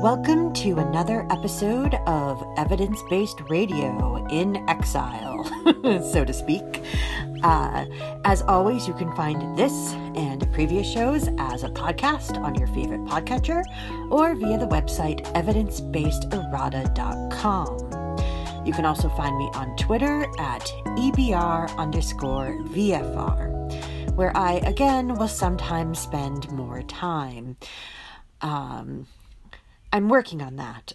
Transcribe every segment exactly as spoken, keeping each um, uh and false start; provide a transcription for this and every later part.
Welcome to another episode of Evidence-Based Radio in exile, so to speak. Uh, as always, you can find this and previous shows as a podcast on your favorite podcatcher or via the website evidence based errata dot com. You can also find me on Twitter at E B R underscore V F R, where I, again, will sometimes spend more time. Um, I'm working on that,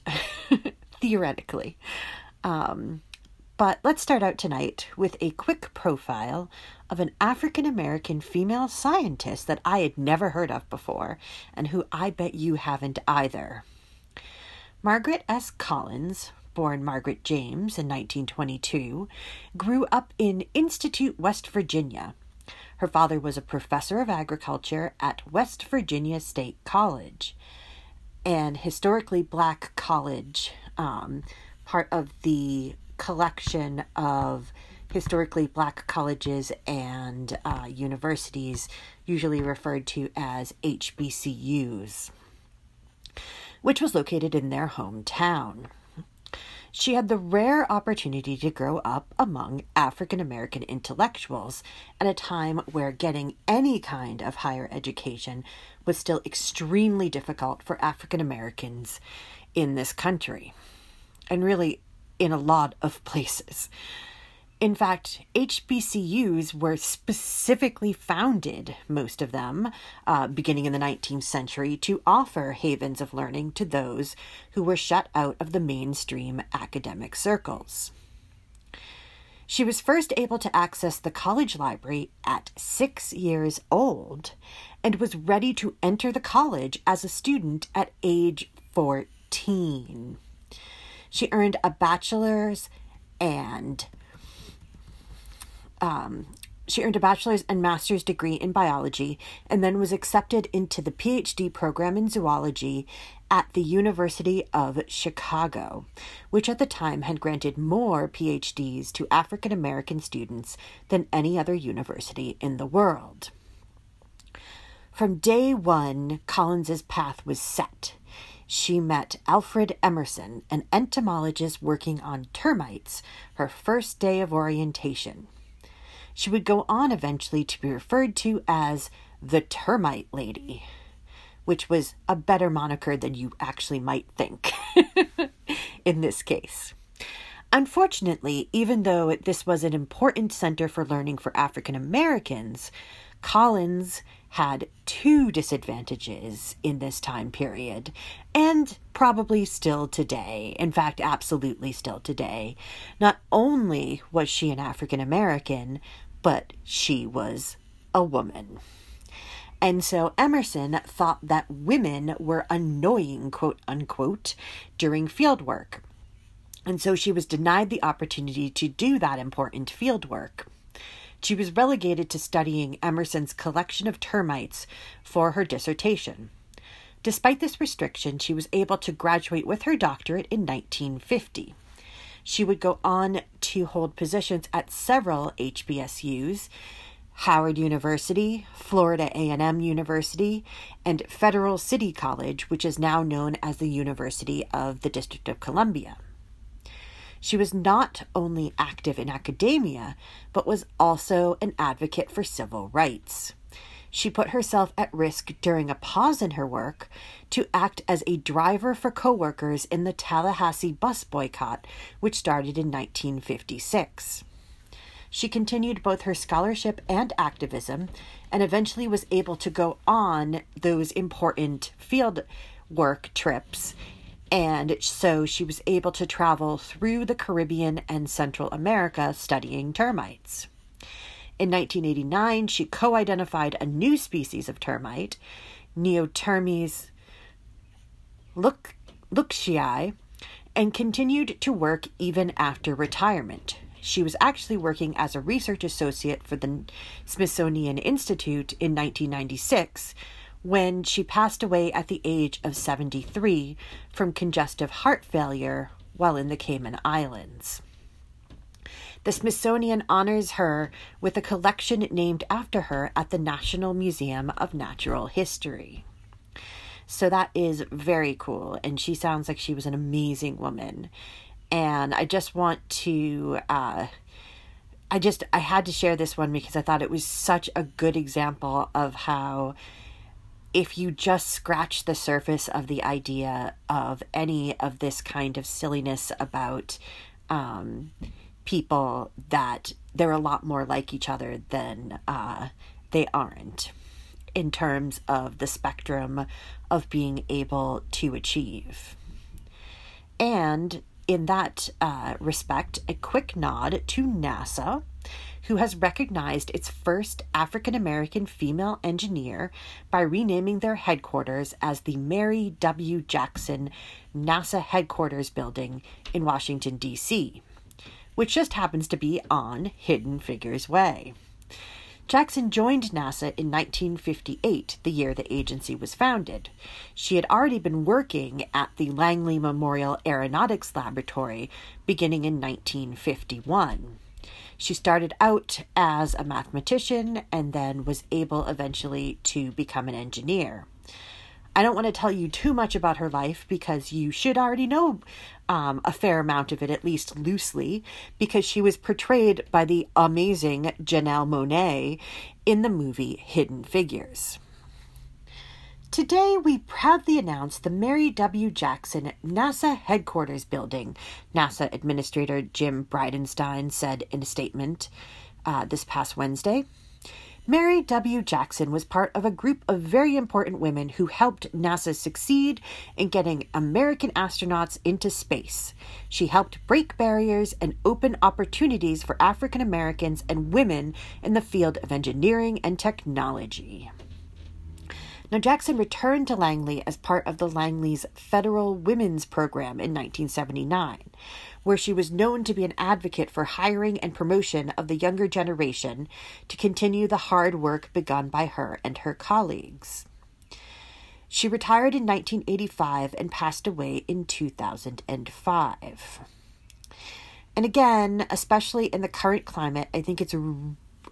theoretically. Um... But let's start out tonight with a quick profile of an African-American female scientist that I had never heard of before and who I bet you haven't either. Margaret S. Collins, born Margaret James in nineteen twenty-two, grew up in Institute, West Virginia. Her father was a professor of agriculture at West Virginia State College, an historically black college, um, part of the collection of historically black colleges and uh, universities, usually referred to as H B C Us, which was located in their hometown. She had the rare opportunity to grow up among African American intellectuals at a time where getting any kind of higher education was still extremely difficult for African Americans in this country, and really in a lot of places. In fact, H B C Us were specifically founded, most of them, uh, beginning in the nineteenth century, to offer havens of learning to those who were shut out of the mainstream academic circles. She was first able to access the college library at six years old and was ready to enter the college as a student at age fourteen. She earned a bachelor's and um, she earned a bachelor's and master's degree in biology, and then was accepted into the P H D program in zoology at the University of Chicago, which at the time had granted more P H Ds to African American students than any other university in the world. From day one, Collins's path was set. She met Alfred Emerson, an entomologist working on termites, her first day of orientation. She would go on eventually to be referred to as the Termite Lady, which was a better moniker than you actually might think in this case. Unfortunately, even though this was an important center for learning for African Americans, Collins had two disadvantages in this time period, and probably still today. In fact, absolutely still today. Not only was she an African American, but she was a woman. And so Emerson thought that women were annoying, quote unquote, during field work. And so she was denied the opportunity to do that important field work. She was relegated to studying Emerson's collection of termites for her dissertation. Despite this restriction, she was able to graduate with her doctorate in nineteen fifty. She would go on to hold positions at several H B C Us, Howard University, Florida A and M University, and Federal City College, which is now known as the University of the District of Columbia. She was not only active in academia, but was also an advocate for civil rights. She put herself at risk during a pause in her work to act as a driver for coworkers in the Tallahassee bus boycott, which started in nineteen fifty-six. She continued both her scholarship and activism, and eventually was able to go on those important field work trips. And so she was able to travel through the Caribbean and Central America studying termites. In nineteen eighty-nine, she co-identified a new species of termite, Neotermes lucicii, and continued to work even after retirement. She was actually working as a research associate for the Smithsonian Institution in nineteen ninety-six, when she passed away at the age of seventy-three from congestive heart failure while in the Cayman Islands. The Smithsonian honors her with a collection named after her at the National Museum of Natural History. So that is very cool, and she sounds like she was an amazing woman. And I just want to, uh, I just, I had to share this one because I thought it was such a good example of how if you just scratch the surface of the idea of any of this kind of silliness about um, people, that they're a lot more like each other than uh, they aren't in terms of the spectrum of being able to achieve. And in that uh, respect, a quick nod to NASA, who has recognized its first African-American female engineer by renaming their headquarters as the Mary W. Jackson NASA Headquarters Building in Washington, D C, which just happens to be on Hidden Figures Way. Jackson joined NASA in nineteen fifty-eight, the year the agency was founded. She had already been working at the Langley Memorial Aeronautics Laboratory beginning in nineteen fifty-one. She started out as a mathematician and then was able eventually to become an engineer. I don't want to tell you too much about her life because you should already know um, a fair amount of it, at least loosely, because she was portrayed by the amazing Janelle Monáe in the movie Hidden Figures. Today, we proudly announce the Mary W. Jackson NASA Headquarters Building, NASA Administrator Jim Bridenstine said in a statement uh, this past Wednesday. Mary W. Jackson was part of a group of very important women who helped NASA succeed in getting American astronauts into space. She helped break barriers and open opportunities for African Americans and women in the field of engineering and technology. Now, Jackson returned to Langley as part of the Langley's Federal Women's Program in nineteen seventy-nine, where she was known to be an advocate for hiring and promotion of the younger generation to continue the hard work begun by her and her colleagues. She retired in nineteen eighty-five and passed away in two thousand five. And again, especially in the current climate, I think it's a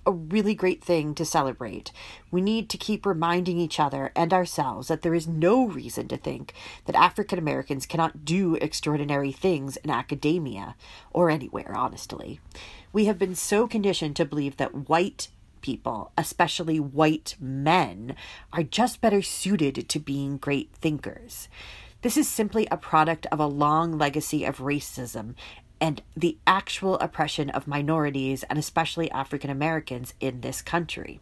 really great thing to celebrate. We need to keep reminding each other and ourselves that there is no reason to think that African Americans cannot do extraordinary things in academia or anywhere, honestly. We have been so conditioned to believe that white people, especially white men, are just better suited to being great thinkers. This is simply a product of a long legacy of racism and the actual oppression of minorities, and especially African Americans in this country.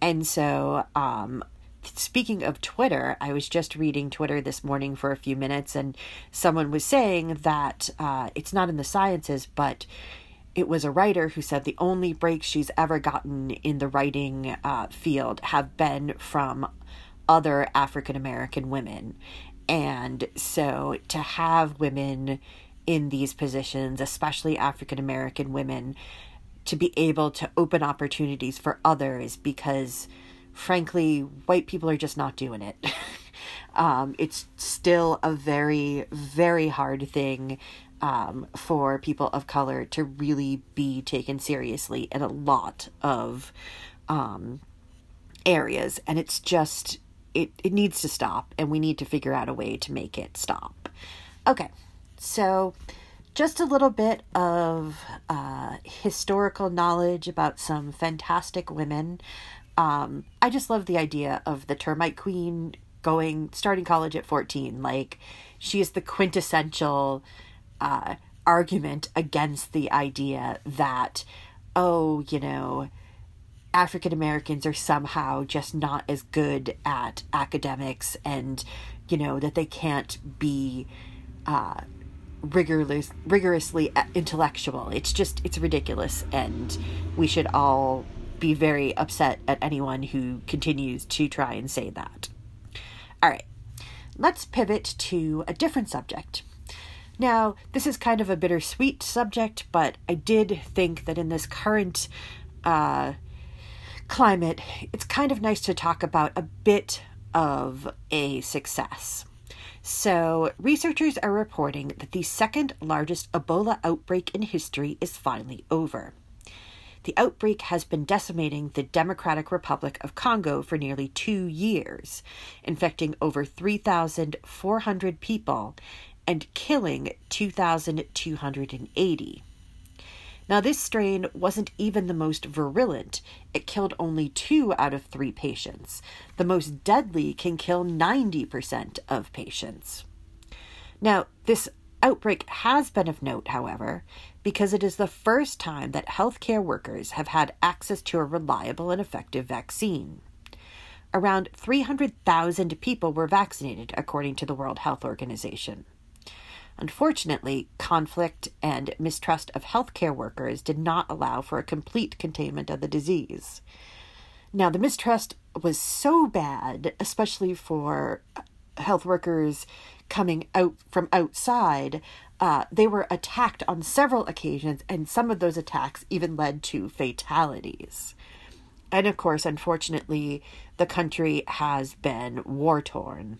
And so, um, speaking of Twitter, I was just reading Twitter this morning for a few minutes, and someone was saying that uh, it's not in the sciences, but it was a writer who said the only breaks she's ever gotten in the writing uh, field have been from other African American women. And so to have women in these positions, especially African American women, to be able to open opportunities for others, because frankly, white people are just not doing it. um, it's still a very, very hard thing um, for people of color to really be taken seriously in a lot of um, areas. And it's just, it, it needs to stop, and we need to figure out a way to make it stop. Okay. So just a little bit of uh, historical knowledge about some fantastic women. Um, I just love the idea of the termite queen going, starting college at fourteen. Like, she is the quintessential uh, argument against the idea that, oh, you know, African Americans are somehow just not as good at academics, and, you know, that they can't be uh, rigorous, rigorously intellectual. It's just, it's ridiculous. And we should all be very upset at anyone who continues to try and say that. All right, let's pivot to a different subject. Now, this is kind of a bittersweet subject, but I did think that in this current uh, climate, it's kind of nice to talk about a bit of a success. So researchers are reporting that the second largest Ebola outbreak in history is finally over. The outbreak has been decimating the Democratic Republic of Congo for nearly two years, infecting over three thousand four hundred people and killing two thousand two hundred eighty. Now, this strain wasn't even the most virulent. It killed only two out of three patients. The most deadly can kill ninety percent of patients. Now, this outbreak has been of note, however, because it is the first time that healthcare workers have had access to a reliable and effective vaccine. Around three hundred thousand people were vaccinated, according to the World Health Organization. Unfortunately, conflict and mistrust of healthcare workers did not allow for a complete containment of the disease. Now, the mistrust was so bad, especially for health workers coming out from outside, uh, they were attacked on several occasions, and some of those attacks even led to fatalities. And of course, unfortunately, the country has been war-torn.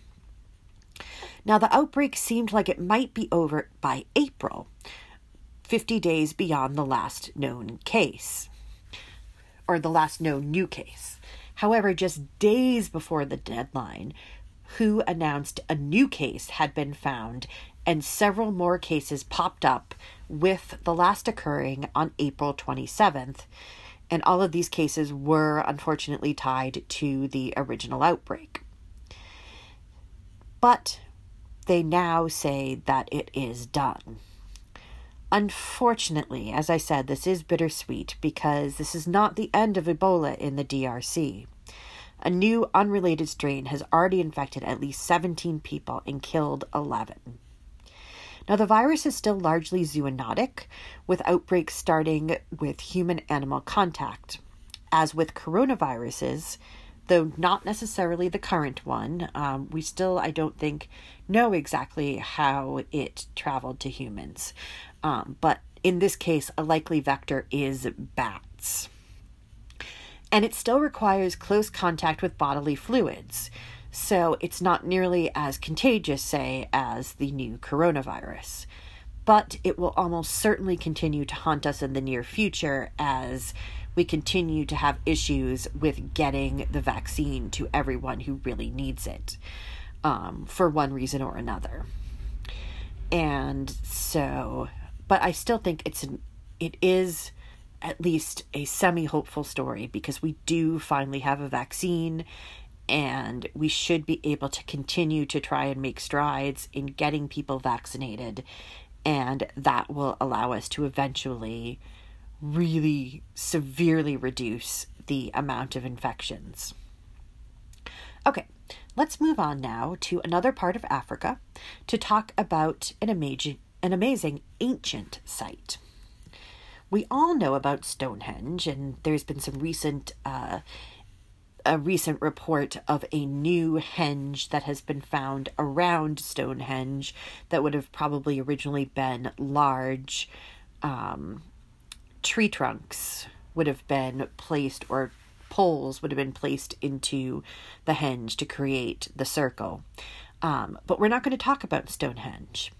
Now, the outbreak seemed like it might be over by April, fifty days beyond the last known case, or the last known new case. However, just days before the deadline, W H O announced a new case had been found, and several more cases popped up, with the last occurring on April twenty-seventh. And all of these cases were unfortunately tied to the original outbreak. But they now say that it is done. Unfortunately, as I said, this is bittersweet because this is not the end of Ebola in the D R C. A new unrelated strain has already infected at least seventeen people and killed eleven. Now, the virus is still largely zoonotic, with outbreaks starting with human-animal contact. As with coronaviruses, though not necessarily the current one, um, we still, I don't think, know exactly how it traveled to humans. Um, but in this case, a likely vector is bats. And it still requires close contact with bodily fluids, so it's not nearly as contagious, say, as the new coronavirus. But it will almost certainly continue to haunt us in the near future as we continue to have issues with getting the vaccine to everyone who really needs it, um, for one reason or another. And so, but I still think it's an, it is at least a semi-hopeful story because we do finally have a vaccine and we should be able to continue to try and make strides in getting people vaccinated. And that will allow us to eventually really severely reduce the amount of infections. Okay, let's move on now to another part of Africa to talk about an amazing, an amazing ancient site. We all know about Stonehenge, and there's been some recent, uh, a recent report of a new henge that has been found around Stonehenge that would have probably originally been large, um, tree trunks would have been placed, or poles would have been placed into the henge to create the circle. Um, but we're not going to talk about Stonehenge.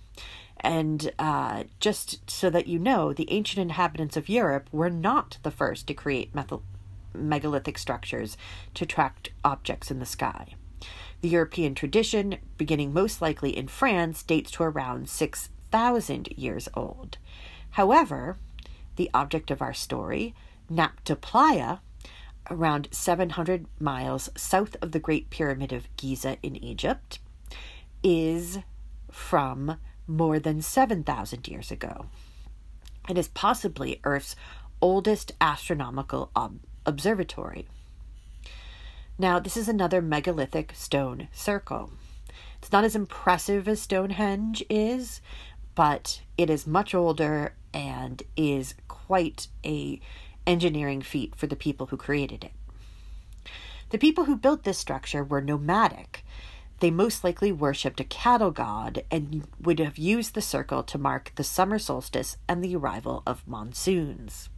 And uh, just so that you know, the ancient inhabitants of Europe were not the first to create meth- megalithic structures to track objects in the sky. The European tradition, beginning most likely in France, dates to around six thousand years old. However, the object of our story, Nabta Playa, around seven hundred miles south of the Great Pyramid of Giza in Egypt, is from more than seven thousand years ago. It is possibly Earth's oldest astronomical ob- observatory. Now, this is another megalithic stone circle. It's not as impressive as Stonehenge is, but it is much older and is quite a engineering feat for the people who created it. The people who built this structure were nomadic. They most likely worshipped a cattle god and would have used the circle to mark the summer solstice and the arrival of monsoons.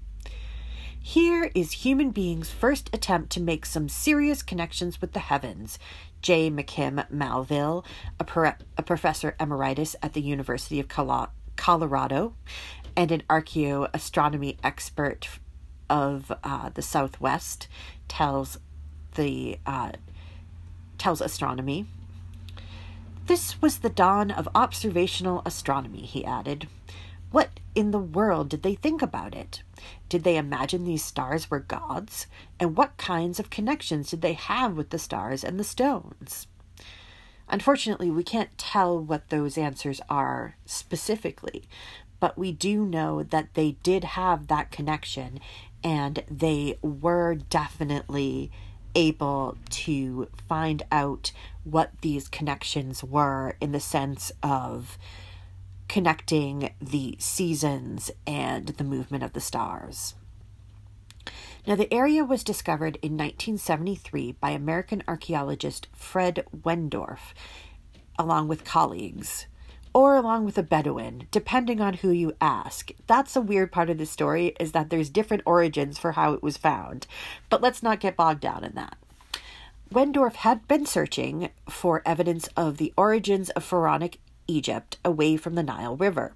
Here is human beings' first attempt to make some serious connections with the heavens. J. McKim Malville, a, per- a professor emeritus at the University of Col- Colorado and an archaeoastronomy expert of uh, the Southwest, tells the uh, tells astronomy. This was the dawn of observational astronomy, he added. What in the world did they think about it? Did they imagine these stars were gods? And what kinds of connections did they have with the stars and the stones? Unfortunately, we can't tell what those answers are specifically, but we do know that they did have that connection, and they were definitely able to find out what these connections were in the sense of connecting the seasons and the movement of the stars. Now, the area was discovered in nineteen seventy-three by American archaeologist Fred Wendorf, along with colleagues, or along with a Bedouin, depending on who you ask. That's a weird part of the story, is that there's different origins for how it was found, but let's not get bogged down in that. Wendorf had been searching for evidence of the origins of pharaonic Egypt away from the Nile River.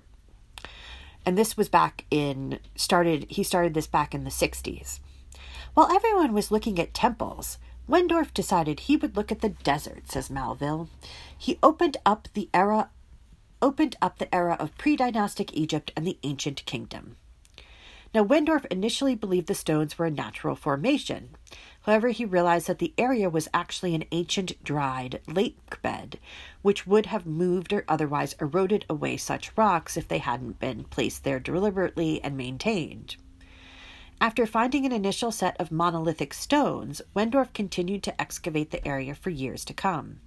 And this was back in, started, he started this back in the sixties. While everyone was looking at temples, Wendorf decided he would look at the desert, says Malville. He opened up the era, opened up the era of pre-dynastic Egypt and the ancient kingdom. Now, Wendorf initially believed the stones were a natural formation. However, he realized that the area was actually an ancient dried lake bed, which would have moved or otherwise eroded away such rocks if they hadn't been placed there deliberately and maintained. After finding an initial set of monolithic stones, Wendorf continued to excavate the area for years to come.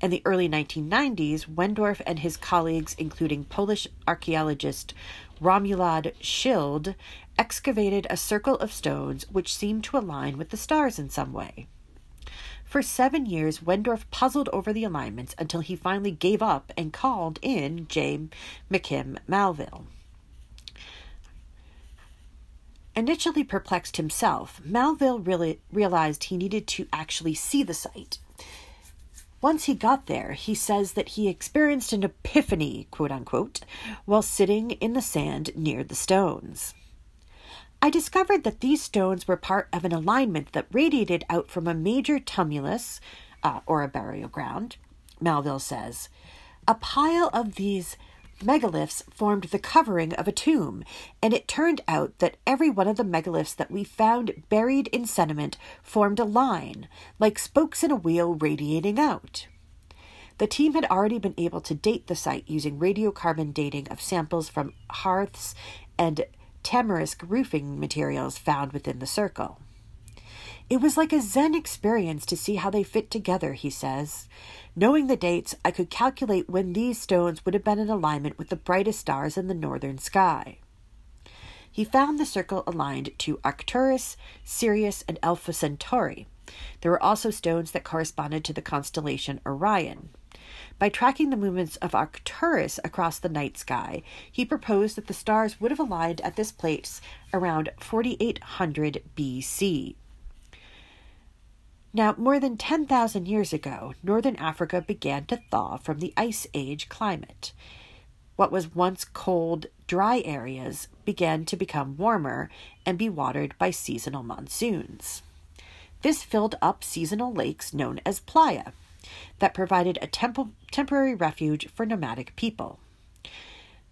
In the early nineteen nineties, Wendorf and his colleagues, including Polish archaeologist Romuald Schild, excavated a circle of stones which seemed to align with the stars in some way. For seven years, Wendorf puzzled over the alignments until he finally gave up and called in J. McKim Malville. Initially perplexed himself, Malville really realized he needed to actually see the site. Once he got there, he says that he experienced an epiphany, quote unquote, while sitting in the sand near the stones. I discovered that these stones were part of an alignment that radiated out from a major tumulus, uh, or a burial ground, Malville says. A pile of these megaliths formed the covering of a tomb, and it turned out that every one of the megaliths that we found buried in sediment formed a line, like spokes in a wheel radiating out. The team had already been able to date the site using radiocarbon dating of samples from hearths and tamarisk roofing materials found within the circle. It was like a Zen experience to see how they fit together, he says. Knowing the dates, I could calculate when these stones would have been in alignment with the brightest stars in the northern sky. He found the circle aligned to Arcturus, Sirius, and Alpha Centauri. There were also stones that corresponded to the constellation Orion. By tracking the movements of Arcturus across the night sky, he proposed that the stars would have aligned at this place around forty-eight hundred B C. Now, more than ten thousand years ago, northern Africa began to thaw from the Ice Age climate. What was once cold, dry areas began to become warmer and be watered by seasonal monsoons. This filled up seasonal lakes known as playa that provided a temp- temporary refuge for nomadic people.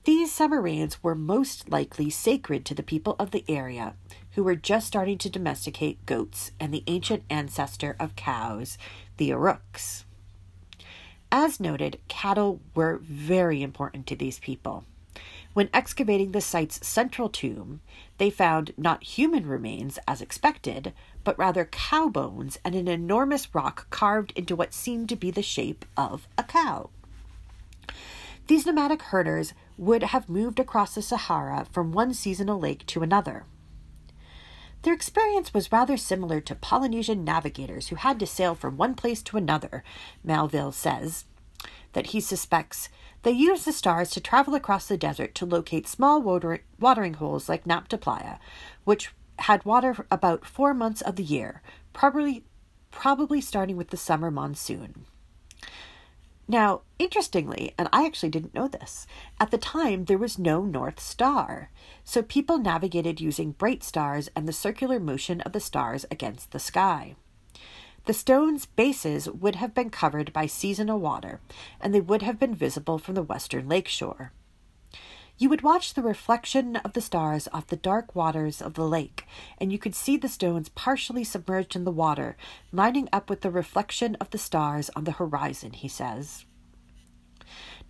These summer rains were most likely sacred to the people of the area, who were just starting to domesticate goats and the ancient ancestor of cows, the Aruks. As noted, cattle were very important to these people. When excavating the site's central tomb, they found not human remains, as expected, but rather cow bones and an enormous rock carved into what seemed to be the shape of a cow. These nomadic herders would have moved across the Sahara from one seasonal lake to another. Their experience was rather similar to Polynesian navigators who had to sail from one place to another, Malville says, that he suspects they used the stars to travel across the desert to locate small water- watering holes like Nabta Playa, which had water about four months of the year, probably, probably starting with the summer monsoon. Now, interestingly, and I actually didn't know this, at the time there was no North Star, so people navigated using bright stars and the circular motion of the stars against the sky. The stones' bases would have been covered by seasonal water, and they would have been visible from the western lakeshore. You would watch the reflection of the stars off the dark waters of the lake, and you could see the stones partially submerged in the water, lining up with the reflection of the stars on the horizon, he says.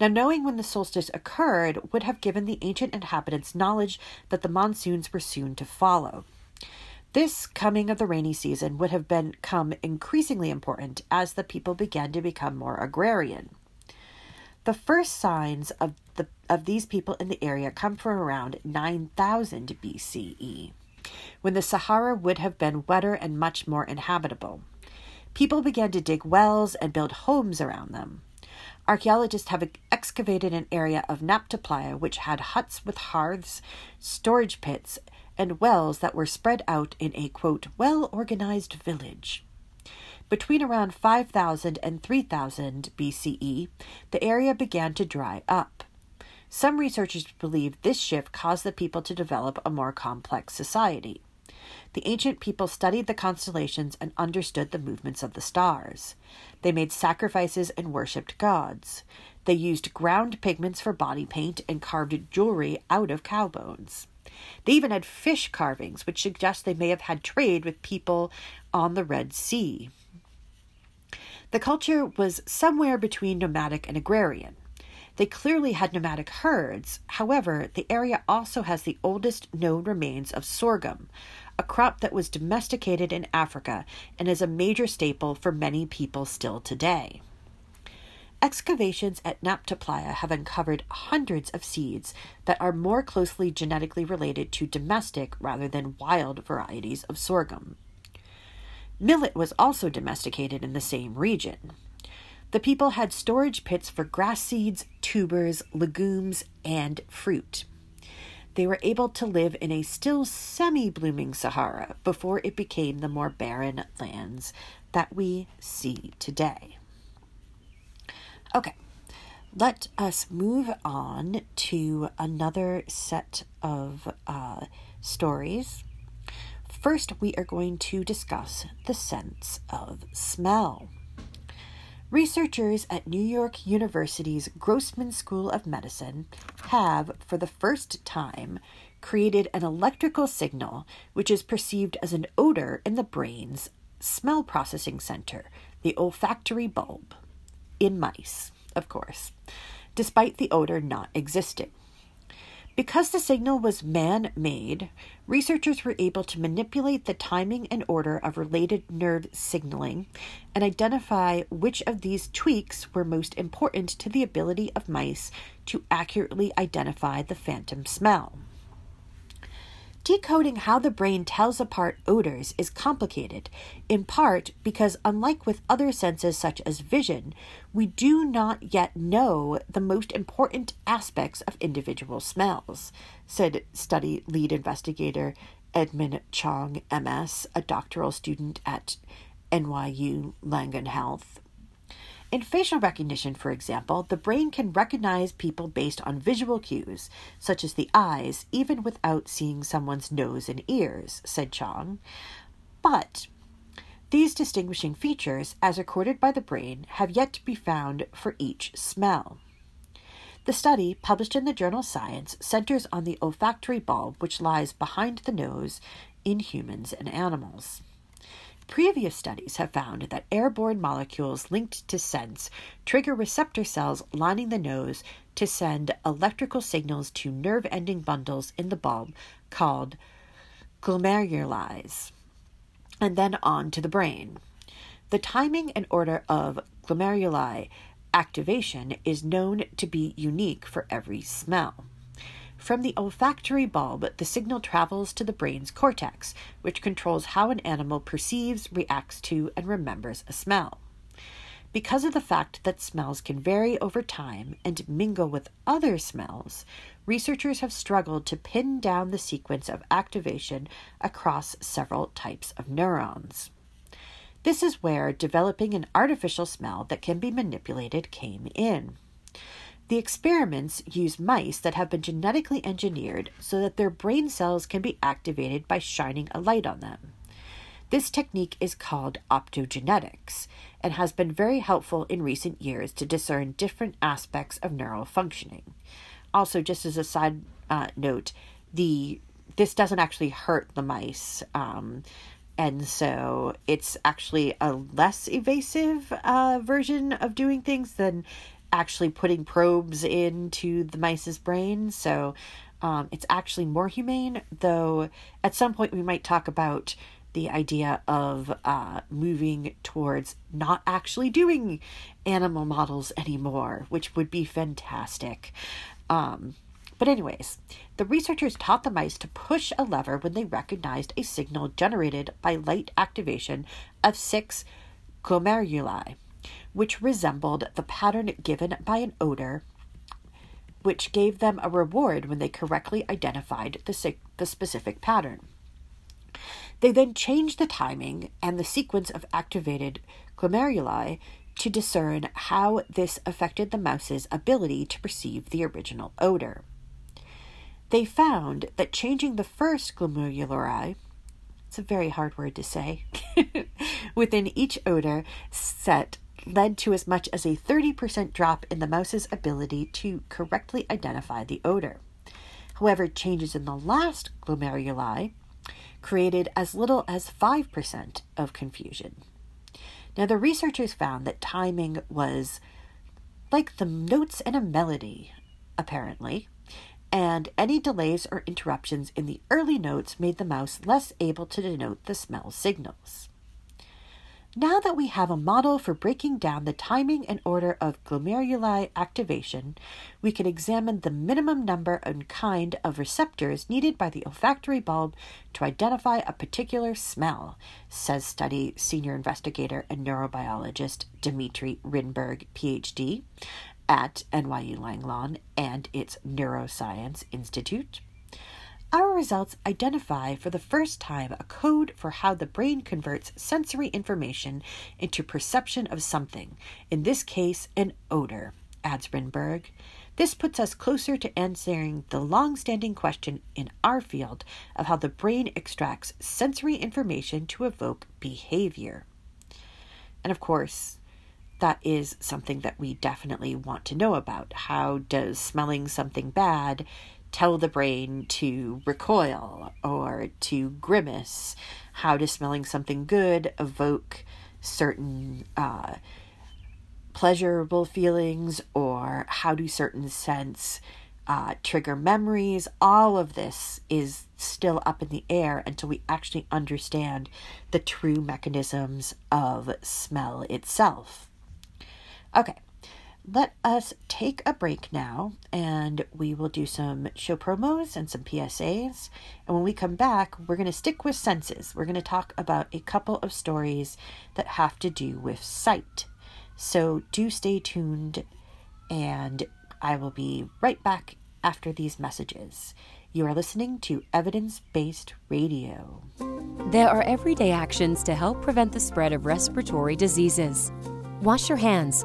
Now, knowing when the solstice occurred would have given the ancient inhabitants knowledge that the monsoons were soon to follow. This coming of the rainy season would have become increasingly important as the people began to become more agrarian. The first signs of the of these people in the area come from around nine thousand B C E, when the Sahara would have been wetter and much more inhabitable. People began to dig wells and build homes around them. Archaeologists have excavated an area of Nabta Playa which had huts with hearths, storage pits, and wells that were spread out in a, quote, well-organized village. Between around five thousand and three thousand B C E, the area began to dry up. Some researchers believe this shift caused the people to develop a more complex society. The ancient people studied the constellations and understood the movements of the stars. They made sacrifices and worshipped gods. They used ground pigments for body paint and carved jewelry out of cow bones. They even had fish carvings, which suggests they may have had trade with people on the Red Sea. The culture was somewhere between nomadic and agrarian. They clearly had nomadic herds. However, the area also has the oldest known remains of sorghum, a crop that was domesticated in Africa and is a major staple for many people still today. Excavations at Nabta Playa have uncovered hundreds of seeds that are more closely genetically related to domestic rather than wild varieties of sorghum. Millet was also domesticated in the same region. The people had storage pits for grass seeds, tubers, legumes, and fruit. They were able to live in a still semi-blooming Sahara before it became the more barren lands that we see today. Okay, let us move on to another set of uh, stories. First, we are going to discuss the sense of smell. Researchers at New York University's Grossman School of Medicine have, for the first time, created an electrical signal which is perceived as an odor in the brain's smell processing center, the olfactory bulb. In mice, of course, despite the odor not existing. Because the signal was man-made, researchers were able to manipulate the timing and order of related nerve signaling and identify which of these tweaks were most important to the ability of mice to accurately identify the phantom smell. Decoding how the brain tells apart odors is complicated, in part because, unlike with other senses such as vision, we do not yet know the most important aspects of individual smells, said study lead investigator Edmund Chong, M S, a doctoral student at N Y U Langone Health. In facial recognition, for example, the brain can recognize people based on visual cues, such as the eyes, even without seeing someone's nose and ears, said Chong. But these distinguishing features, as recorded by the brain, have yet to be found for each smell. The study, published in the journal Science, centers on the olfactory bulb, which lies behind the nose in humans and animals. Previous studies have found that airborne molecules linked to scents trigger receptor cells lining the nose to send electrical signals to nerve-ending bundles in the bulb called glomeruli, and then on to the brain. The timing and order of glomeruli activation is known to be unique for every smell. From the olfactory bulb, the signal travels to the brain's cortex, which controls how an animal perceives, reacts to, and remembers a smell. Because of the fact that smells can vary over time and mingle with other smells, researchers have struggled to pin down the sequence of activation across several types of neurons. This is where developing an artificial smell that can be manipulated came in. The experiments use mice that have been genetically engineered so that their brain cells can be activated by shining a light on them. This technique is called optogenetics and has been very helpful in recent years to discern different aspects of neural functioning. Also, just as a side uh, note, the this doesn't actually hurt the mice, um, and so it's actually a less evasive uh, version of doing things than actually putting probes into the mice's brain. So um, it's actually more humane, though at some point we might talk about the idea of uh, moving towards not actually doing animal models anymore, which would be fantastic. Um, but anyways, the researchers taught the mice to push a lever when they recognized a signal generated by light activation of six glomeruli, which resembled the pattern given by an odor, which gave them a reward when they correctly identified the, the specific pattern. They then changed the timing and the sequence of activated glomeruli to discern how this affected the mouse's ability to perceive the original odor. They found that changing the first glomeruli, it's a very hard word to say, within each odor set led to as much as a thirty percent drop in the mouse's ability to correctly identify the odor. However, changes in the last glomeruli created as little as five percent of confusion. Now, the researchers found that timing was like the notes in a melody, apparently, and any delays or interruptions in the early notes made the mouse less able to denote the smell signals. Now that we have a model for breaking down the timing and order of glomeruli activation, we can examine the minimum number and kind of receptors needed by the olfactory bulb to identify a particular smell, says study senior investigator and neurobiologist Dimitri Rinberg, P H D, at N Y U Langone and its Neuroscience Institute. Our results identify for the first time a code for how the brain converts sensory information into perception of something, in this case, an odor, adds Rinberg. This puts us closer to answering the long-standing question in our field of how the brain extracts sensory information to evoke behavior. And of course, that is something that we definitely want to know about. How does smelling something bad tell the brain to recoil or to grimace? How does smelling something good evoke certain uh, pleasurable feelings, or how do certain scents uh, trigger memories? All of this is still up in the air until we actually understand the true mechanisms of smell itself. Okay. Let us take a break now, and we will do some show promos and some P S As. And when we come back, we're going to stick with senses. We're going to talk about a couple of stories that have to do with sight. So do stay tuned, and I will be right back after these messages. You are listening to Evidence-Based Radio. There are everyday actions to help prevent the spread of respiratory diseases. Wash your hands.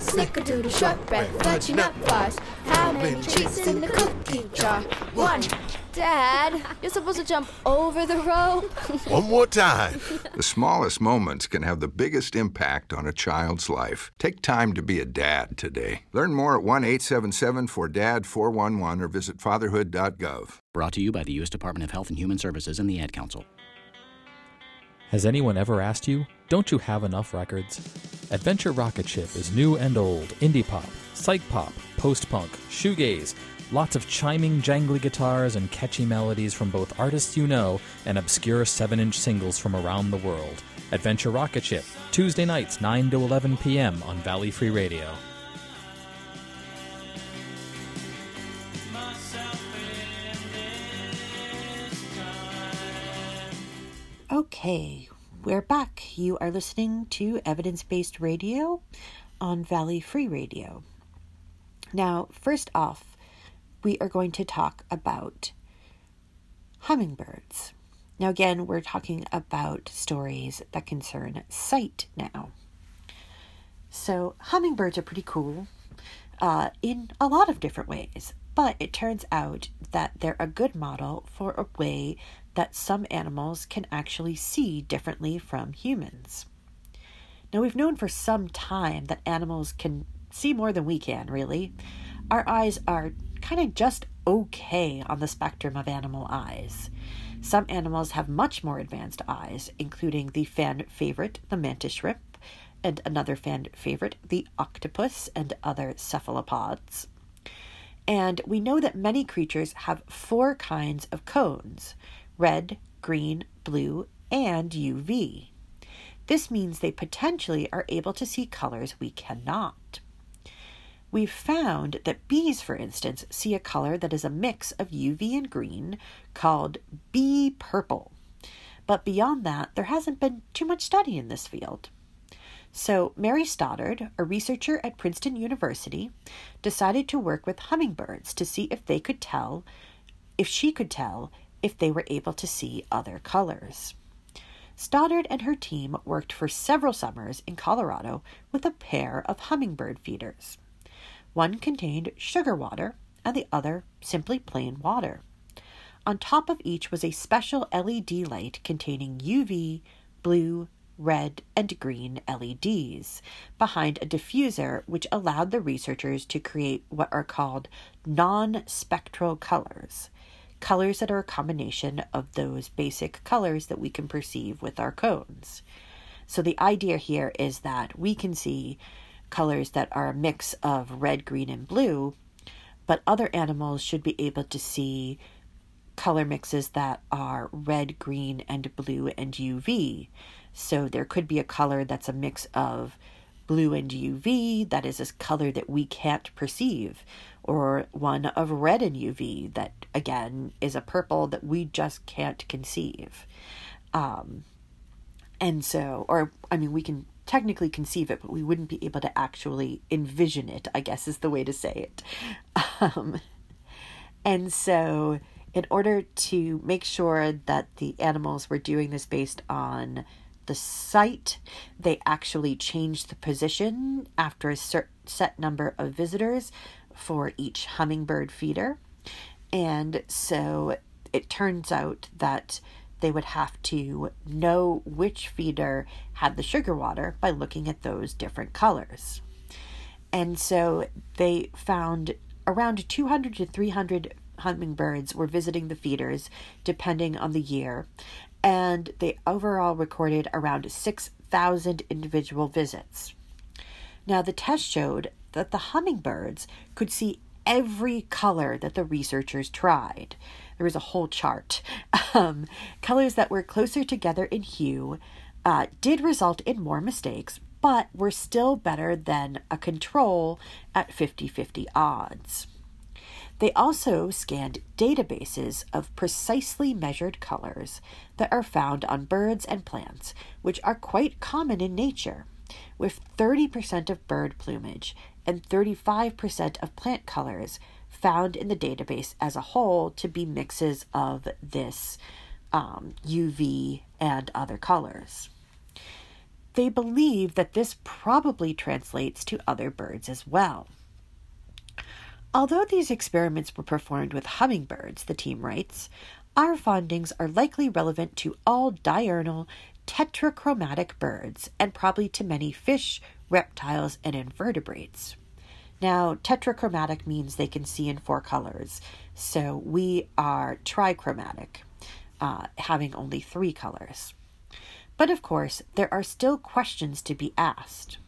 Snickerdoodle shortbread, fudgy nut bars. How many treats in the cookie jar? One, Dad, you're supposed to jump over the rope. One more time. The smallest moments can have the biggest impact on a child's life. Take time to be a dad today. Learn more at one eight seven seven four D A D four one one or visit fatherhood dot gov. Brought to you by the U S Department of Health and Human Services and the Ad Council. Has anyone ever asked you, don't you have enough records? Adventure Rocketship is new and old, indie pop, psych pop, post-punk, shoegaze, lots of chiming, jangly guitars and catchy melodies from both artists you know and obscure seven-inch singles from around the world. Adventure Rocketship, Tuesday nights nine to eleven p.m. on Valley Free Radio. Okay, we're back. You are listening to Evidence-Based Radio on Valley Free Radio. Now, first off, we are going to talk about hummingbirds. Now, again, we're talking about stories that concern sight now. So, hummingbirds are pretty cool uh, in a lot of different ways, but it turns out that they're a good model for a way that some animals can actually see differently from humans. Now, we've known for some time that animals can see more than we can, really. Our eyes are kind of just okay on the spectrum of animal eyes. Some animals have much more advanced eyes, including the fan favorite, the mantis shrimp, and another fan favorite, the octopus, and other cephalopods. And we know that many creatures have four kinds of cones: red, green, blue, and U V. This means they potentially are able to see colors we cannot. We've found that bees, for instance, see a color that is a mix of U V and green called bee purple. But beyond that, there hasn't been too much study in this field. So Mary Stoddard, a researcher at Princeton University, decided to work with hummingbirds to see if they could tell, if she could tell, if they were able to see other colors. Stoddard and her team worked for several summers in Colorado with a pair of hummingbird feeders. One contained sugar water and the other simply plain water. On top of each was a special L E D light containing U V, blue, red, and green L E Ds behind a diffuser, which allowed the researchers to create what are called non-spectral colors. Colors that are a combination of those basic colors that we can perceive with our cones. So the idea here is that we can see colors that are a mix of red, green, and blue, but other animals should be able to see color mixes that are red, green, and blue, and U V. So there could be a color that's a mix of blue and U V, that is a color that we can't perceive, or one of red and U V that, again, is a purple that we just can't conceive. Um, and so, or, I mean, we can technically conceive it, but we wouldn't be able to actually envision it, I guess is the way to say it. Um, and so, in order to make sure that the animals were doing this based on the site, they actually changed the position after a cert- set number of visitors for each hummingbird feeder. And so it turns out that they would have to know which feeder had the sugar water by looking at those different colors. And so they found around two hundred to three hundred hummingbirds were visiting the feeders depending on the year, and they overall recorded around six thousand individual visits. Now, the test showed that the hummingbirds could see every color that the researchers tried. There was a whole chart. Um, colors that were closer together in hue uh, did result in more mistakes, but were still better than a control at fifty-fifty odds. They also scanned databases of precisely measured colors that are found on birds and plants, which are quite common in nature, with thirty percent of bird plumage and thirty-five percent of plant colors found in the database as a whole to be mixes of this um, U V and other colors. They believe that this probably translates to other birds as well. Although these experiments were performed with hummingbirds, the team writes, our findings are likely relevant to all diurnal, tetrachromatic birds, and probably to many fish, reptiles, and invertebrates. Now, tetrachromatic means they can see in four colors, so we are trichromatic, uh, having only three colors. But of course, there are still questions to be asked.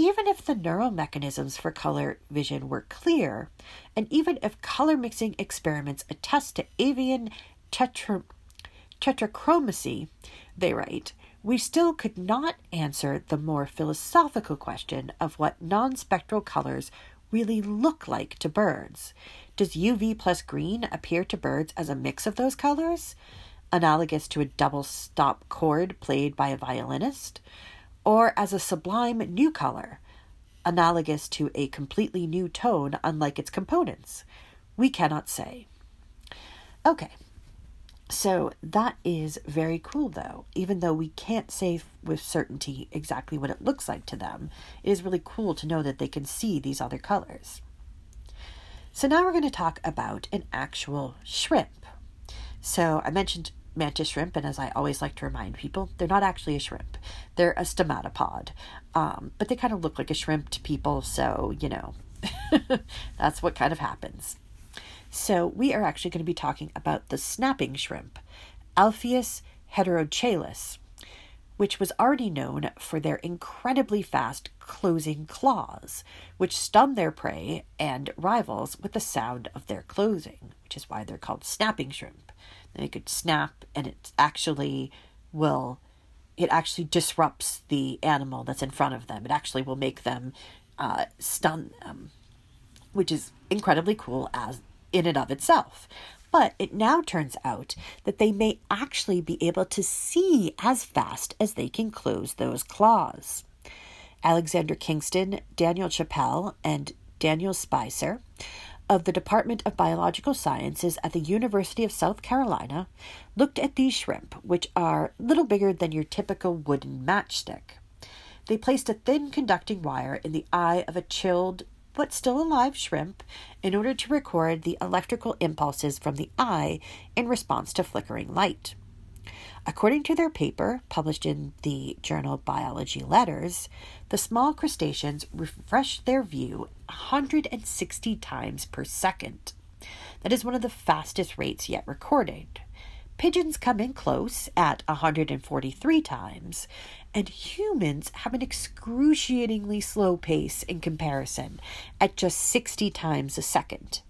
Even if the neural mechanisms for color vision were clear, and even if color mixing experiments attest to avian tetra- tetrachromacy, they write, we still could not answer the more philosophical question of what non-spectral colors really look like to birds. Does U V plus green appear to birds as a mix of those colors, analogous to a double-stop chord played by a violinist? Or as a sublime new color, analogous to a completely new tone unlike its components? We cannot say. Okay, so that is very cool though. Even though we can't say with certainty exactly what it looks like to them, it is really cool to know that they can see these other colors. So now we're going to talk about an actual shrimp. So I mentioned mantis shrimp, and as I always like to remind people, they're not actually a shrimp. They're a stomatopod, um, but they kind of look like a shrimp to people, so, you know, that's what kind of happens. So we are actually going to be talking about the snapping shrimp, Alpheus heterochalis, which was already known for their incredibly fast closing claws, which stun their prey and rivals with the sound of their closing, which is why they're called snapping shrimp. They could snap, and it actually will, it actually disrupts the animal that's in front of them. It actually will make them uh, stun them, which is incredibly cool as in and of itself. But it now turns out that they may actually be able to see as fast as they can close those claws. Alexander Kingston, Daniel Chappell, and Daniel Spicer of the Department of Biological Sciences at the University of South Carolina looked at these shrimp, which are little bigger than your typical wooden matchstick. They placed a thin conducting wire in the eye of a chilled but still alive shrimp in order to record the electrical impulses from the eye in response to flickering light. According to their paper, published in the journal Biology Letters, the small crustaceans refreshed their view one hundred sixty times per second. That is one of the fastest rates yet recorded. Pigeons come in close at one hundred forty-three times, and humans have an excruciatingly slow pace in comparison at just sixty times a second.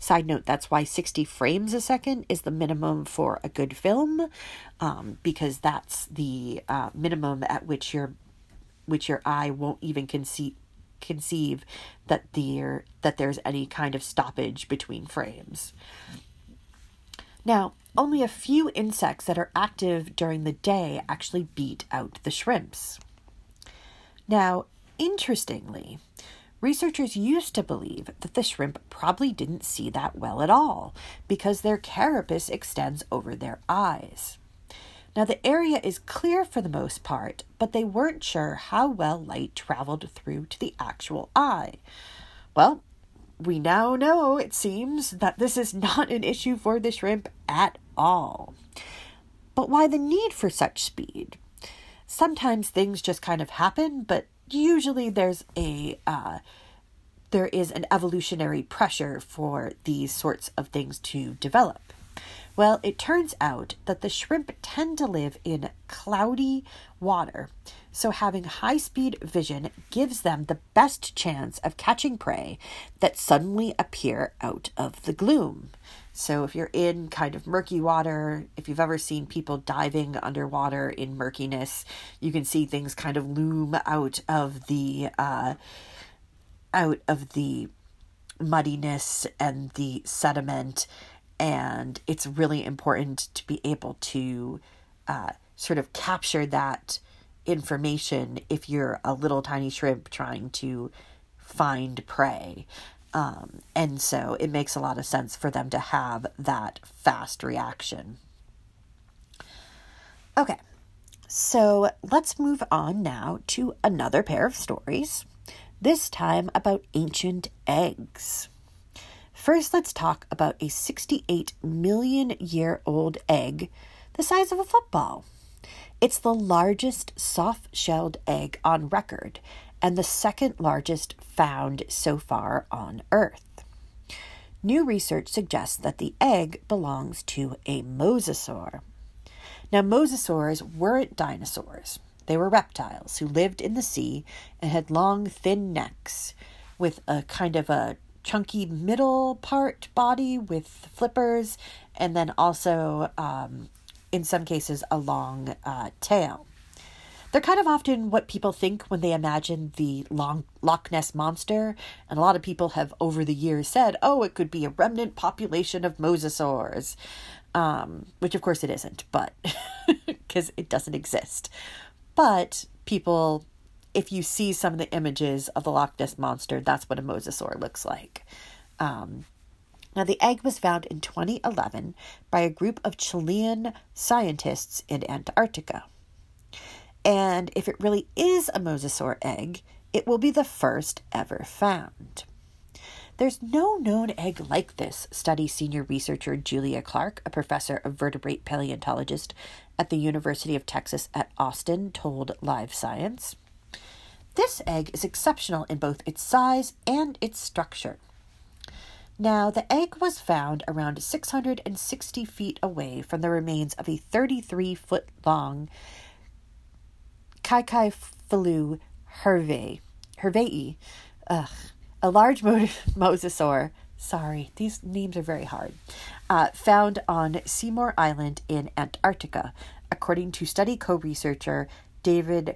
Side note, that's why sixty frames a second is the minimum for a good film, um, because that's the uh, minimum at which your which your eye won't even conceive conceive that there that there's any kind of stoppage between frames. Now, only a few insects that are active during the day actually beat out the shrimps. Now, interestingly, researchers used to believe that the shrimp probably didn't see that well at all because their carapace extends over their eyes. Now, the area is clear for the most part, but they weren't sure how well light traveled through to the actual eye. Well, we now know, it seems, that this is not an issue for the shrimp at all. But why the need for such speed? Sometimes things just kind of happen, but usually there's a uh, there is an evolutionary pressure for these sorts of things to develop. Well, it turns out that the shrimp tend to live in cloudy water, so having high-speed vision gives them the best chance of catching prey that suddenly appear out of the gloom. So if you're in kind of murky water, if you've ever seen people diving underwater in murkiness, you can see things kind of loom out of the uh, out of the muddiness and the sediment, and it's really important to be able to uh, sort of capture that information if you're a little tiny shrimp trying to find prey. Um, and so it makes a lot of sense for them to have that fast reaction. Okay, so let's move on now to another pair of stories, this time about ancient eggs. First, let's talk about a sixty-eight million year old egg the size of a football. It's the largest soft-shelled egg on record and the second largest found so far on Earth. New research suggests that the egg belongs to a mosasaur. Now, mosasaurs weren't dinosaurs. They were reptiles who lived in the sea and had long, thin necks with a kind of a chunky middle part body with flippers, and then also, um, in some cases, a long uh, tail. They're kind of often what people think when they imagine the long Loch Ness Monster, and a lot of people have over the years said, oh, it could be a remnant population of mosasaurs, um, which of course it isn't, but because it doesn't exist. But people, if you see some of the images of the Loch Ness Monster, that's what a mosasaur looks like. Um, now, the egg was found in twenty eleven by a group of Chilean scientists in Antarctica. And if it really is a mosasaur egg, it will be the first ever found. There's no known egg like this, studies senior researcher Julia Clark, a professor of vertebrate paleontologist at the University of Texas at Austin, told Live Science. This egg is exceptional in both its size and its structure. Now, the egg was found around six hundred sixty feet away from the remains of a thirty-three foot long Caicaphilu hervei, hervei, ugh, a large mo- mosasaur, sorry, these names are very hard, uh, found on Seymour Island in Antarctica, according to study co-researcher David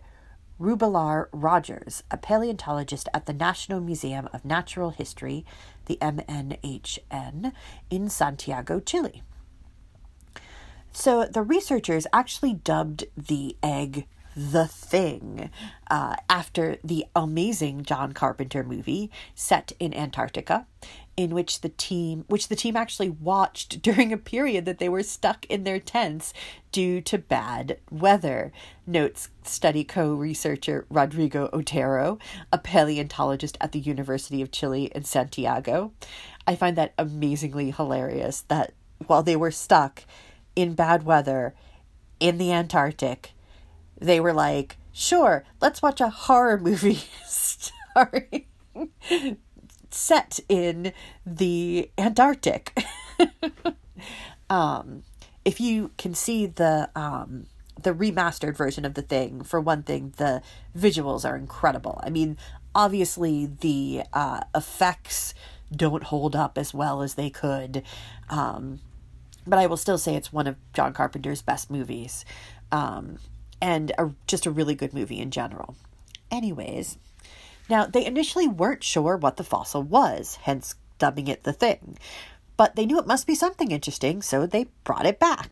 Rubelar Rogers, a paleontologist at the National Museum of Natural History, the M N H N, in Santiago, Chile. So the researchers actually dubbed the egg The Thing, uh, after the amazing John Carpenter movie set in Antarctica, in which the team, which the team actually watched during a period that they were stuck in their tents due to bad weather, notes study co-researcher Rodrigo Otero, a paleontologist at the University of Chile in Santiago. I find that amazingly hilarious that while they were stuck in bad weather in the Antarctic, they were like, sure, let's watch a horror movie starring set in the Antarctic. um, if you can see the um, the remastered version of The Thing, for one thing, the visuals are incredible. I mean, obviously the uh, effects don't hold up as well as they could, um, but I will still say it's one of John Carpenter's best movies. Um And a, just a really good movie in general. Anyways, now they initially weren't sure what the fossil was, hence dubbing it The Thing. But they knew it must be something interesting, so they brought it back.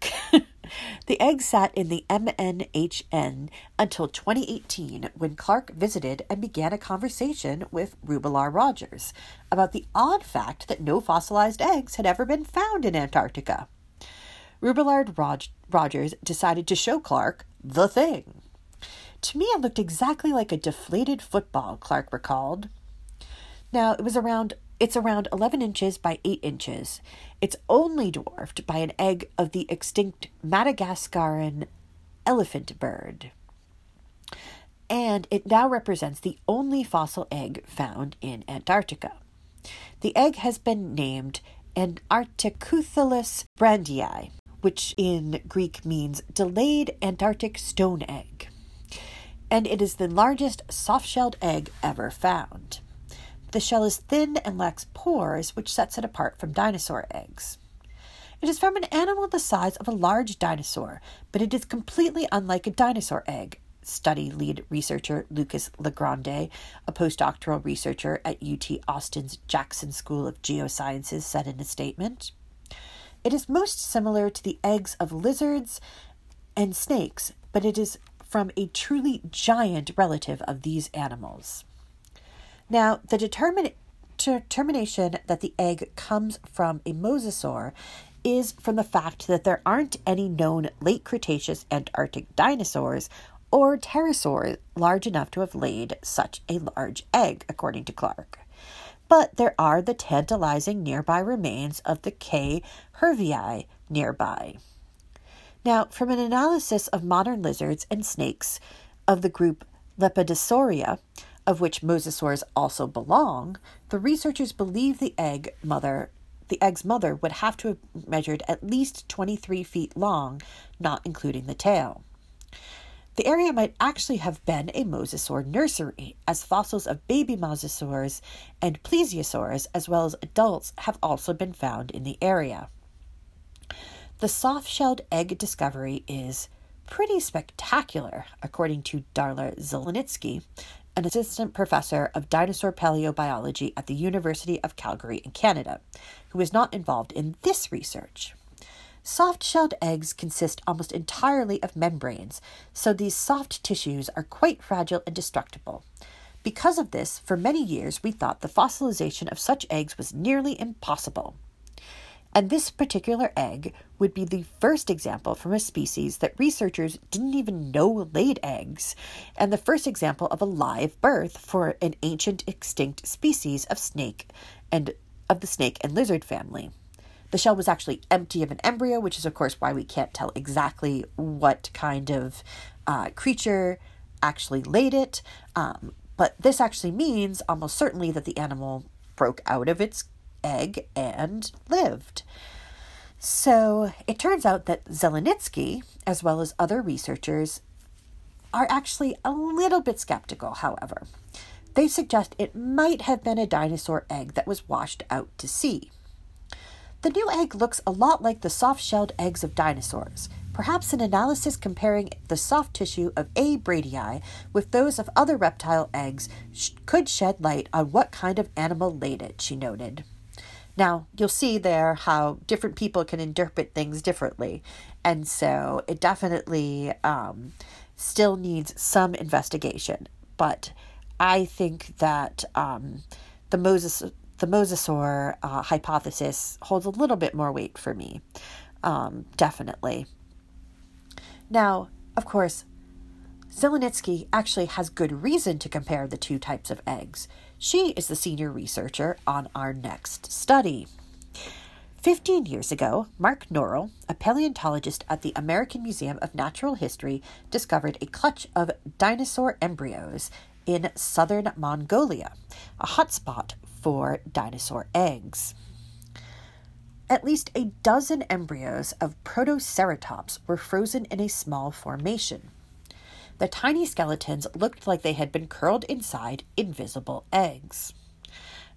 The egg sat in the M N H N until twenty eighteen, when Clark visited and began a conversation with Rubelar Rogers about the odd fact that no fossilized eggs had ever been found in Antarctica. Rubelar Rog- Rogers decided to show Clark The Thing. To me, it looked exactly like a deflated football, Clark recalled. Now, it was around, it's around eleven inches by eight inches. It's only dwarfed by an egg of the extinct Madagascaran elephant bird. And it now represents the only fossil egg found in Antarctica. The egg has been named an Antarcticuthalus brandii, which in Greek means delayed Antarctic stone egg. And it is the largest soft-shelled egg ever found. The shell is thin and lacks pores, which sets it apart from dinosaur eggs. It is from an animal the size of a large dinosaur, but it is completely unlike a dinosaur egg, study lead researcher Lucas Legrande, a postdoctoral researcher at U T Austin's Jackson School of Geosciences, said in a statement. It is most similar to the eggs of lizards and snakes, but it is from a truly giant relative of these animals. Now, the determin- determination that the egg comes from a mosasaur is from the fact that there aren't any known late Cretaceous Antarctic dinosaurs or pterosaurs large enough to have laid such a large egg, according to Clark. but there are the tantalizing nearby remains of the K. hervii nearby. Now, from an analysis of modern lizards and snakes of the group Lepidosauria, of which mosasaurs also belong, the researchers believe the egg mother, the egg's mother would have to have measured at least twenty-three feet long, not including the tail. The area might actually have been a mosasaur nursery, as fossils of baby mosasaurs and plesiosaurs, as well as adults, have also been found in the area. The soft-shelled egg discovery is pretty spectacular, according to Darla Zelenitsky, an assistant professor of dinosaur paleobiology at the University of Calgary in Canada, who is not involved in this research. Soft-shelled eggs consist almost entirely of membranes, so these soft tissues are quite fragile and destructible. Because of this, for many years we thought the fossilization of such eggs was nearly impossible. And this particular egg would be the first example from a species that researchers didn't even know laid eggs, and the first example of a live birth for an ancient extinct species of snake and of the snake and lizard family. The shell was actually empty of an embryo, which is, of course, why we can't tell exactly what kind of uh, creature actually laid it. Um, but this actually means almost certainly that the animal broke out of its egg and lived. So it turns out that Zelenitsky, as well as other researchers, are actually a little bit skeptical, however. They suggest it might have been a dinosaur egg that was washed out to sea. The new egg looks a lot like the soft-shelled eggs of dinosaurs. Perhaps an analysis comparing the soft tissue of A. bradii with those of other reptile eggs sh- could shed light on what kind of animal laid it, she noted. Now, you'll see there how different people can interpret things differently, and so it definitely um, still needs some investigation. But I think that um, the mosasaur The mosasaur uh, hypothesis holds a little bit more weight for me, um, definitely. Now, of course, Zelenitsky actually has good reason to compare the two types of eggs. She is the senior researcher on our next study. Fifteen years ago, Mark Norrell, a paleontologist at the American Museum of Natural History, discovered a clutch of dinosaur embryos in southern Mongolia, a hotspot for dinosaur eggs. At least a dozen embryos of Protoceratops were frozen in a small formation. The tiny skeletons looked like they had been curled inside invisible eggs.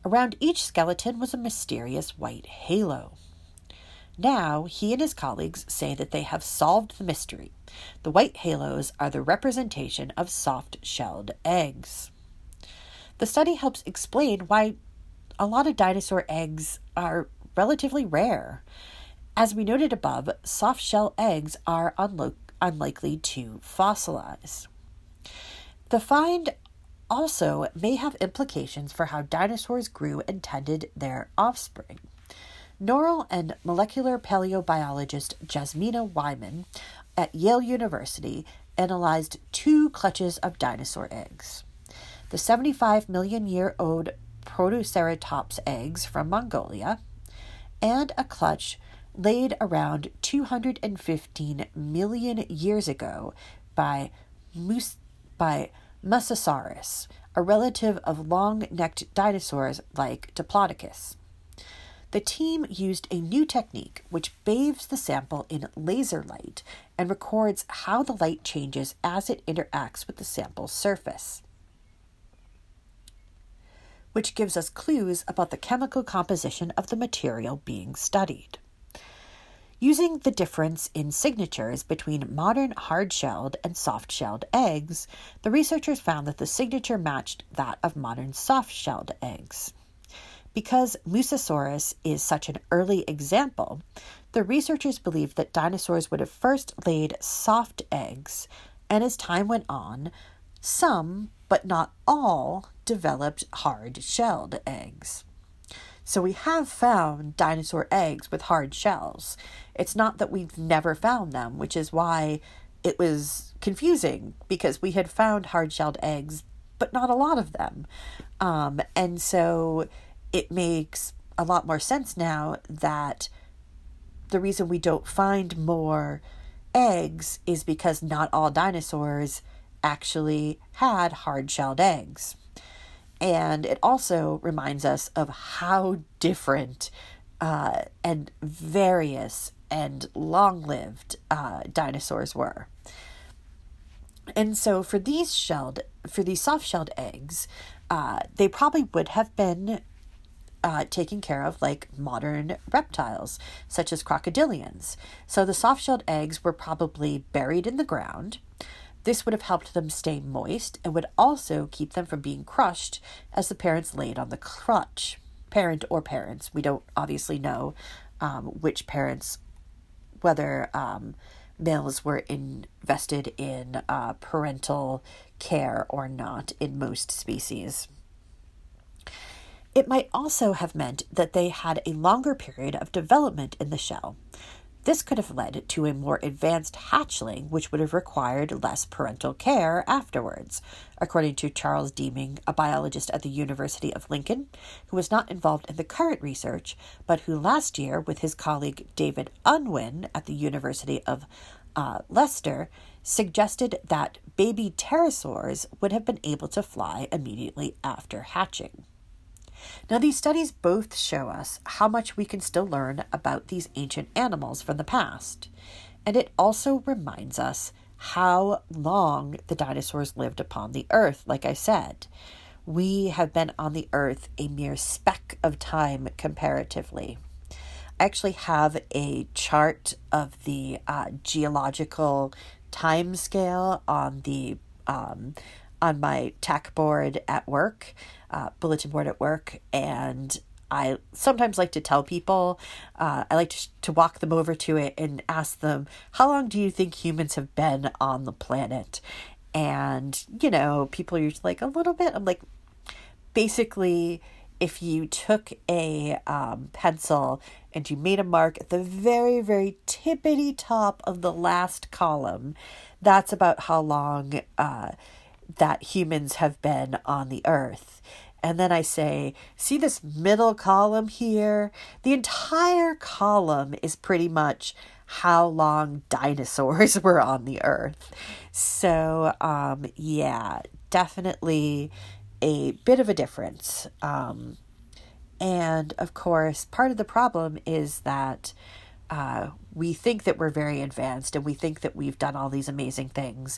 Around each skeleton was a mysterious white halo. Now, he and his colleagues say that they have solved the mystery. The white halos are the representation of soft-shelled eggs. The study helps explain why a lot of dinosaur eggs are relatively rare. As we noted above, soft-shell eggs are unlo- unlikely to fossilize. The find also may have implications for how dinosaurs grew and tended their offspring. Norrell and molecular paleobiologist Jasmina Wyman at Yale University analyzed two clutches of dinosaur eggs. The seventy-five million year old Protoceratops eggs from Mongolia, and a clutch laid around two hundred fifteen million years ago by, Mus- by Mosasaurus, a relative of long-necked dinosaurs like Diplodocus. The team used a new technique which bathes the sample in laser light and records how the light changes as it interacts with the sample's surface, which gives us clues about the chemical composition of the material being studied. Using the difference in signatures between modern hard-shelled and soft-shelled eggs, the researchers found that the signature matched that of modern soft-shelled eggs. Because Mosasaurus is such an early example, the researchers believed that dinosaurs would have first laid soft eggs, and as time went on, some, but not all, developed hard-shelled eggs. So we have found dinosaur eggs with hard shells. It's not that we've never found them, which is why it was confusing, because we had found hard-shelled eggs, but not a lot of them. Um, and so it makes a lot more sense now that the reason we don't find more eggs is because not all dinosaurs actually had hard-shelled eggs. And it also reminds us of how different uh, and various and long-lived uh, dinosaurs were. And so for these shelled, for these soft-shelled eggs, uh, they probably would have been uh, taken care of like modern reptiles, such as crocodilians. So the soft-shelled eggs were probably buried in the ground. This would have helped them stay moist and would also keep them from being crushed as the parents laid on the crutch. Parent or parents. We don't obviously know um, which parents, whether um, males were invested in uh, parental care or not in most species. It might also have meant that they had a longer period of development in the shell. This could have led to a more advanced hatchling, which would have required less parental care afterwards, according to Charles Deeming, a biologist at the University of Lincoln, who was not involved in the current research, but who last year, with his colleague David Unwin at the University of uh, Leicester, suggested that baby pterosaurs would have been able to fly immediately after hatching. Now, these studies both show us how much we can still learn about these ancient animals from the past, and it also reminds us how long the dinosaurs lived upon the earth. Like I said, we have been on the earth a mere speck of time comparatively. I actually have a chart of the uh, geological time scale on the um, on my tack board at work. Uh, bulletin board at work, and I sometimes like to tell people, uh, I like to, to walk them over to it and ask them, how long do you think humans have been on the planet? And, you know, people are usually like, a little bit. I'm like, basically, if you took a um, pencil and you made a mark at the very, very tippity top of the last column, that's about how long uh, that humans have been on the earth. And then I say, see this middle column here? The entire column is pretty much how long dinosaurs were on the earth. So, um, yeah, definitely a bit of a difference. Um, and of course, part of the problem is that uh, we think that we're very advanced and we think that we've done all these amazing things,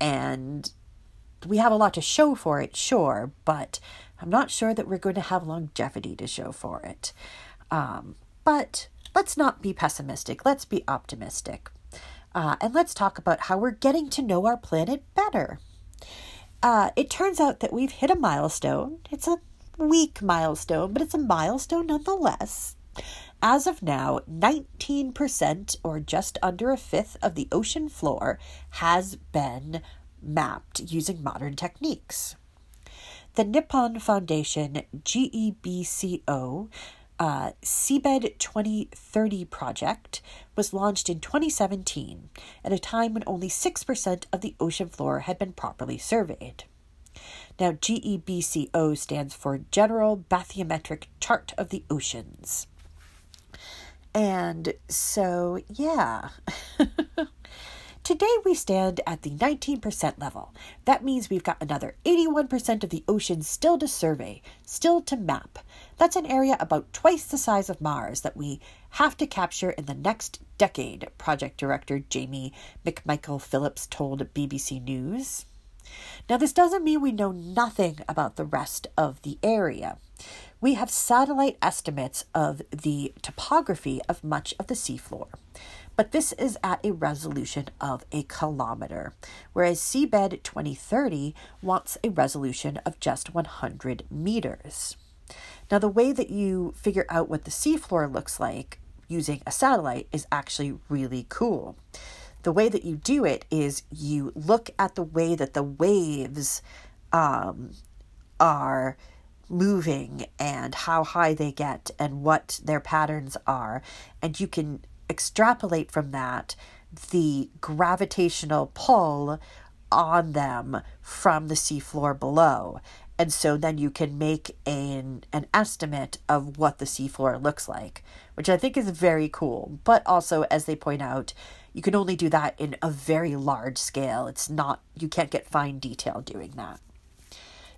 and we have a lot to show for it, sure, but I'm not sure that we're going to have longevity to show for it. Um, but let's not be pessimistic. Let's be optimistic. Uh, and let's talk about how we're getting to know our planet better. Uh, it turns out that we've hit a milestone. It's a weak milestone, but it's a milestone nonetheless. As of now, nineteen percent, or just under a fifth of the ocean floor, has been mapped using modern techniques. The Nippon Foundation G E B C O uh, Seabed twenty thirty project was launched in twenty seventeen, at a time when only six percent of the ocean floor had been properly surveyed. Now, G E B C O stands for General Bathymetric Chart of the Oceans. And so, yeah. Today we stand at the nineteen percent level. That means we've got another eighty-one percent of the ocean still to survey, still to map. That's an area about twice the size of Mars that we have to capture in the next decade, Project Director Jamie McMichael Phillips told B B C News. Now, this doesn't mean we know nothing about the rest of the area. We have satellite estimates of the topography of much of the seafloor, but this is at a resolution of a kilometer, whereas Seabed twenty thirty wants a resolution of just one hundred meters. Now, the way that you figure out what the seafloor looks like using a satellite is actually really cool. The way that you do it is you look at the way that the waves um, are moving and how high they get and what their patterns are, and you can extrapolate from that the gravitational pull on them from the seafloor below. And so then you can make an, an estimate of what the seafloor looks like, which I think is very cool. But also, as they point out, you can only do that in a very large scale. It's not, you can't get fine detail doing that.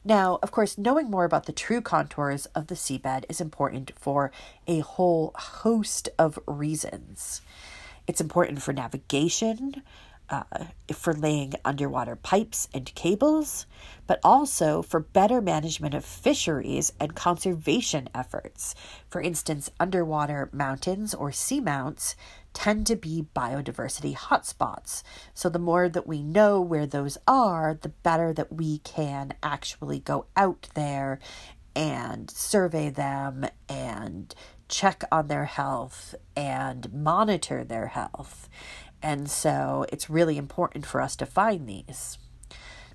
Now, of course, knowing more about the true contours of the seabed is important for a whole host of reasons. It's important for navigation, uh, for laying underwater pipes and cables, but also for better management of fisheries and conservation efforts. For instance, underwater mountains or seamounts tend to be biodiversity hotspots. So the more that we know where those are, the better that we can actually go out there and survey them and check on their health and monitor their health. And so it's really important for us to find these.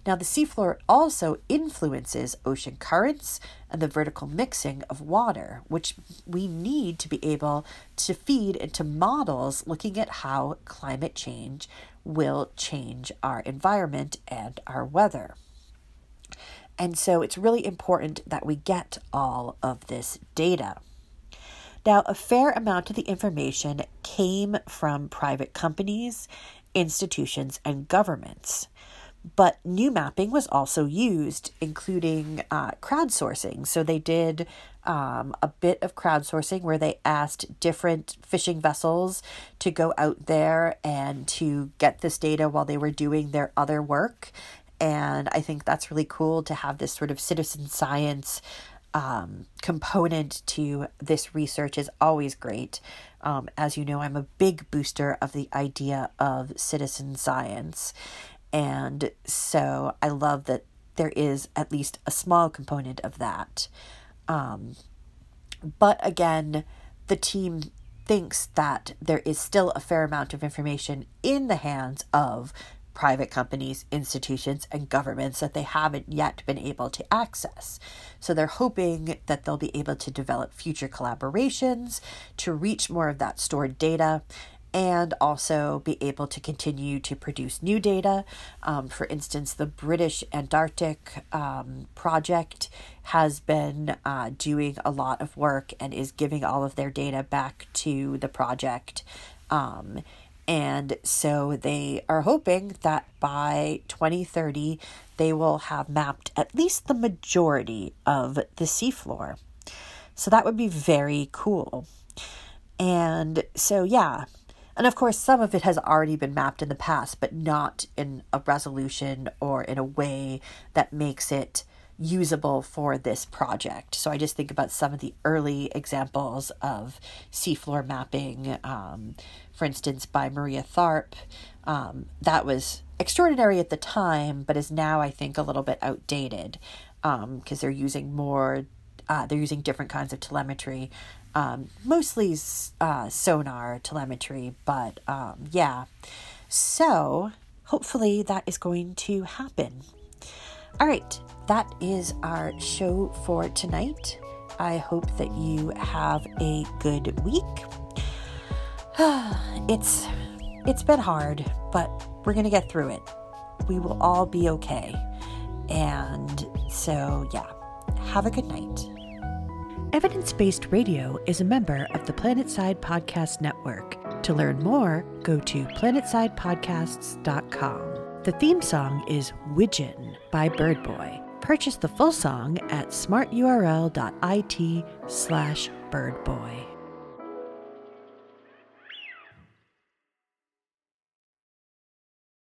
Now, the seafloor also influences ocean currents and the vertical mixing of water, which we need to be able to feed into models looking at how climate change will change our environment and our weather. And so it's really important that we get all of this data. Now, a fair amount of the information came from private companies, institutions, and governments. But new mapping was also used, including uh, crowdsourcing. So they did um, a bit of crowdsourcing where they asked different fishing vessels to go out there and to get this data while they were doing their other work. And I think that's really cool to have this sort of citizen science Um, component to this research is always great. Um, as you know, I'm a big booster of the idea of citizen science. And so I love that there is at least a small component of that. Um, but again, the team thinks that there is still a fair amount of information in the hands of private companies, institutions, and governments that they haven't yet been able to access. So they're hoping that they'll be able to develop future collaborations to reach more of that stored data and also be able to continue to produce new data. Um, for instance, the British Antarctic um, project has been uh, doing a lot of work and is giving all of their data back to the project. Um, And so they are hoping that by twenty thirty, they will have mapped at least the majority of the seafloor. So that would be very cool. And so, yeah. And of course, some of it has already been mapped in the past, but not in a resolution or in a way that makes it usable for this project. So I just think about some of the early examples of seafloor mapping, um, for instance, by Maria Tharp. Um, that was extraordinary at the time, but is now, I think, a little bit outdated because um, they're using more, uh, they're using different kinds of telemetry, um, mostly uh, sonar telemetry, but um, yeah. So hopefully that is going to happen. All right, that is our show for tonight. I hope that you have a good week. It's it's been hard, but we're going to get through it. We will all be okay. And so, yeah, have a good night. Evidence-Based Radio is a member of the PlanetSide Podcast Network. To learn more, go to planet side podcasts dot com. The theme song is Widgeon by Bird Boy. Purchase the full song at smart U R L dot I T slash bird boy.